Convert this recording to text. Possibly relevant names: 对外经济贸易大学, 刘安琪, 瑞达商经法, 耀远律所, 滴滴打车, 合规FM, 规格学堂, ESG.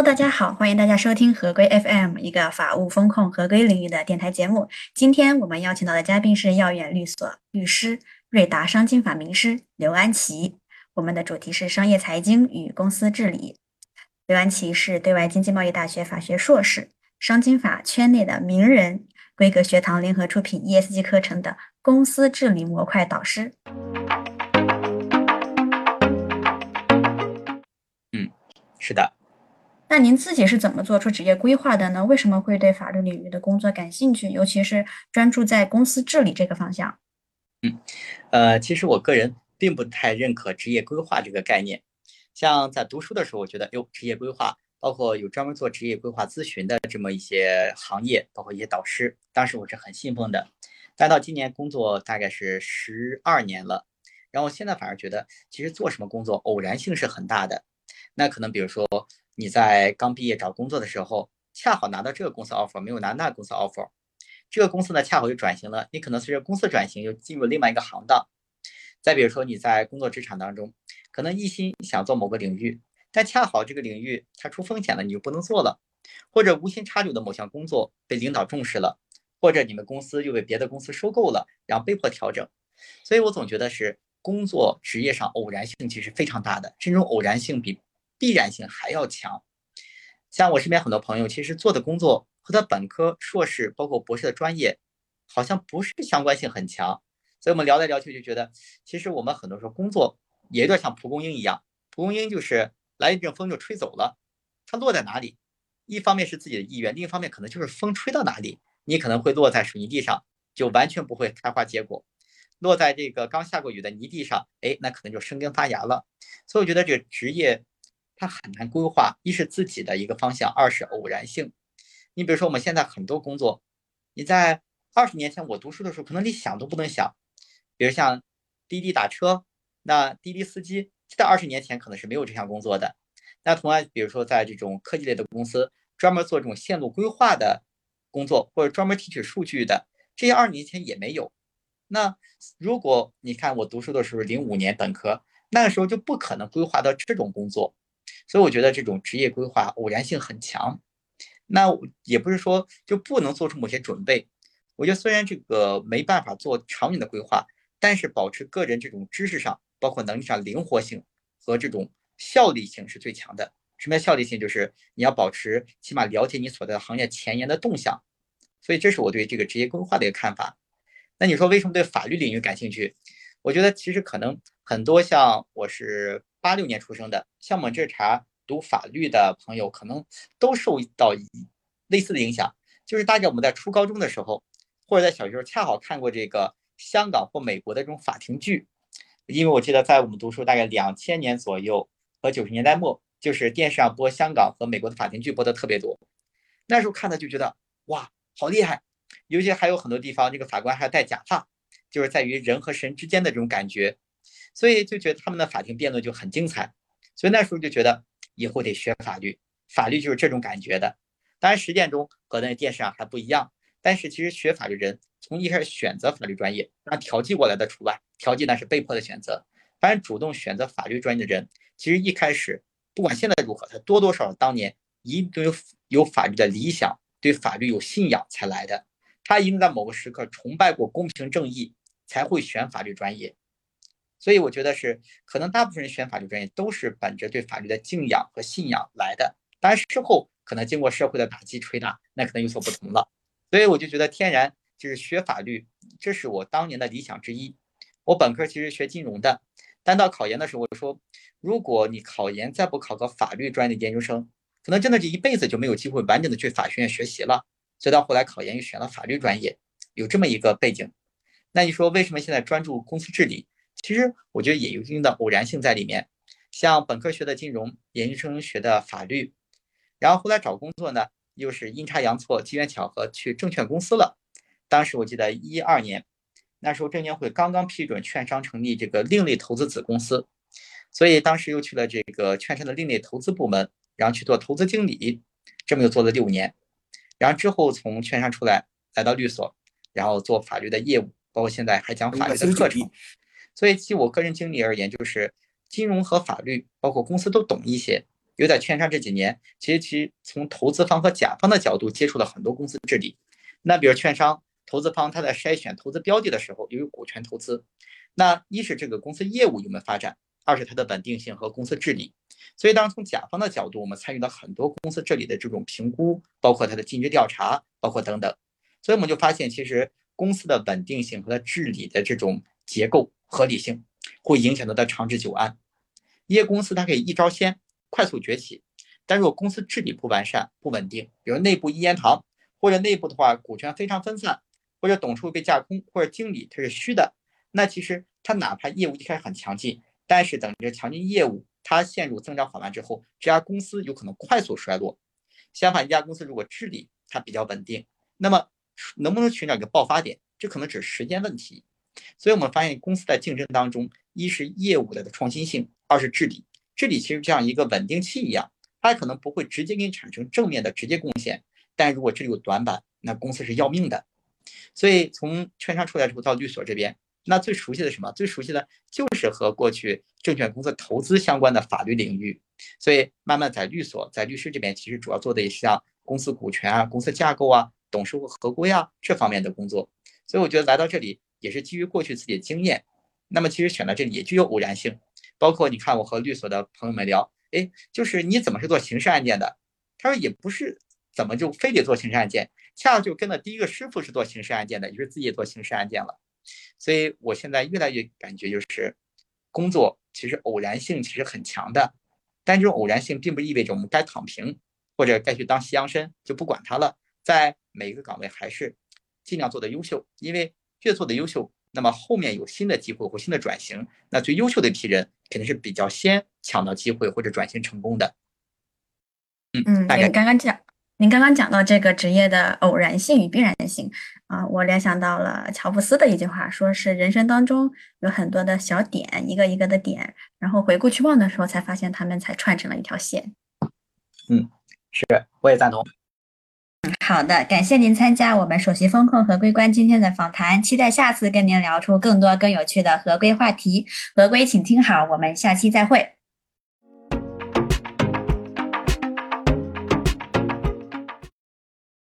Hello， 大家好，欢迎大家收听合规 FM， 一个法务风控合规领域的电台节目。今天我们邀请到的嘉宾是耀远律所律师、瑞达商经法名师刘安琪。我们的主题是商业财经与公司治理。刘安琪是对外经济贸易大学法学硕士，商经法圈内的名人，规格学堂联合出品 ESG 课程的公司治理模块导师。是的。那您自己是怎么做出职业规划的呢？为什么会对法律领域的工作感兴趣，尤其是专注在公司治理这个方向？其实我个人并不太认可职业规划这个概念。像在读书的时候，我觉得职业规划，包括有专门做职业规划咨询的这么一些行业，包括一些导师，当时我是很信奉的。但到今年工作大概是12年了，然后现在反而觉得，其实做什么工作偶然性是很大的。那可能比如说你在刚毕业找工作的时候，恰好拿到这个公司 offer， 没有拿那个公司 offer， 这个公司呢恰好又转型了，你可能随着公司转型又进入另外一个行当。再比如说你在工作职场当中，可能一心想做某个领域，但恰好这个领域它出风险了，你就不能做了，或者无心插柳的某项工作被领导重视了，或者你们公司又被别的公司收购了，然后被迫调整。所以我总觉得是工作职业上偶然性其实非常大的，这种偶然性比必然性还要强。像我身边很多朋友，其实做的工作和他本科、硕士包括博士的专业好像不是相关性很强，所以我们聊来聊去就觉得，其实我们很多时候工作也有点像蒲公英一样，蒲公英就是来一阵风就吹走了，它落在哪里，一方面是自己的意愿，另一方面可能就是风吹到哪里，你可能会落在水泥地上，就完全不会开花结果，落在这个刚下过雨的泥地上，那可能就生根发芽了。所以我觉得这个职业它很难规划，一是自己的一个方向，二是偶然性。你比如说我们现在很多工作，你在20年前我读书的时候可能你想都不能想，比如像滴滴打车，那滴滴司机在20年前可能是没有这项工作的。那同样比如说在这种科技类的公司，专门做这种线路规划的工作，或者专门提取数据的，这些20年前也没有。那如果你看我读书的时候05年本科，那个时候就不可能规划到这种工作。所以我觉得这种职业规划偶然性很强。那也不是说就不能做出某些准备，我觉得虽然这个没办法做长远的规划，但是保持个人这种知识上包括能力上灵活性和这种效力性是最强的。什么叫效力性？就是你要保持起码了解你所在的行业前沿的动向。所以这是我对这个职业规划的一个看法。那你说为什么对法律领域感兴趣？我觉得其实可能很多，像我是86年出生的，像我们这茬读法律的朋友可能都受到类似的影响，就是大概我们在初高中的时候或者在小学时候恰好看过这个香港或美国的这种法庭剧。因为我记得在我们读书大概2000年左右和90年代末，就是电视上播香港和美国的法庭剧播的特别多，那时候看的就觉得哇好厉害，尤其还有很多地方这个法官还要戴假发，就是在于人和神之间的这种感觉，所以就觉得他们的法庭辩论就很精彩。所以那时候就觉得以后得学法律，法律就是这种感觉的。当然实践中和那电视上还不一样，但是其实学法律人从一开始选择法律专业，让调剂过来的除外，调剂那是被迫的选择，反正主动选择法律专业的人，其实一开始不管现在如何，他多多少少当年一定有法律的理想，对法律有信仰才来的，他一定在某个时刻崇拜过公平正义才会选法律专业。所以我觉得是可能大部分人选法律专业都是本着对法律的敬仰和信仰来的，当然事后可能经过社会的打击捶打，那可能有所不同了。所以我就觉得天然就是学法律，这是我当年的理想之一。我本科其实学金融的，但到考研的时候我说，如果你考研再不考个法律专业的研究生，可能真的是一辈子就没有机会完整的去法学院学习了。所以到后来考研又选了法律专业，有这么一个背景。那你说为什么现在专注公司治理？其实我觉得也有一定的偶然性在里面，像本科学的金融，研究生学的法律，然后后来找工作呢，又是阴差阳错机缘巧合去证券公司了。当时我记得12年，那时候证监会刚刚批准券商成立这个另类投资子公司，所以当时又去了这个券商的另类投资部门，然后去做投资经理，这么又做了6年，然后之后从券商出来来到律所，然后做法律的业务，包括现在还讲法律的课程。所以，就我个人经历而言，就是金融和法律，包括公司都懂一些。因为在券商这几年，其实从投资方和甲方的角度接触了很多公司治理。那比如券商投资方他在筛选投资标的的时候，由于股权投资，那一是这个公司业务有没有发展，二是它的稳定性和公司治理。所以当然从甲方的角度，我们参与了很多公司治理的这种评估，包括它的尽职调查，包括等等。所以我们就发现，其实公司的稳定性和它治理的这种结构合理性，会影响到它长治久安。一些公司它可以一招鲜快速崛起，但如果公司治理不完善不稳定，比如内部一言堂，或者内部的话股权非常分散，或者董事会被架空，或者经理它是虚的，那其实它哪怕业务一开始很强劲，但是等着强劲业务它陷入增长缓慢之后，这家公司有可能快速衰落。相反，一家公司如果治理它比较稳定，那么能不能寻找一个爆发点，这可能只是时间问题。所以我们发现公司在竞争当中，一是业务的创新性，二是治理。治理其实像一个稳定器一样，它可能不会直接给你产生正面的直接贡献，但如果这里有短板，那公司是要命的。所以从券商出来之后到律所这边，那最熟悉的什么？最熟悉的就是和过去证券公司投资相关的法律领域。所以慢慢在律所、在律师这边，其实主要做的也是像公司股权啊、公司架构啊、董事会合规啊这方面的工作。所以我觉得来到这里也是基于过去自己的经验。那么其实选到这里也具有偶然性，包括你看我和律所的朋友们聊，就是你怎么是做刑事案件的？他说也不是怎么就非得做刑事案件，恰好就跟了第一个师傅是做刑事案件的，也是自己也做刑事案件了。所以我现在越来越感觉就是工作其实偶然性其实很强的，但这种偶然性并不意味着我们该躺平或者该去当西洋参就不管它了，在每一个岗位还是尽量做得优秀，因为越做得优秀，那么后面有新的机会或新的转型，那最优秀的一批人肯定是比较先抢到机会或者转型成功的。您刚刚讲到这个职业的偶然性与必然性啊，我联想到了乔布斯的一句话，说是人生当中有很多的小点，一个一个的点，然后回顾去望的时候才发现他们才串成了一条线。是，我也赞同。好的，感谢您参加我们首席风控合规官今天的访谈，期待下次跟您聊出更多更有趣的合规话题。合规请听好，我们下期再会。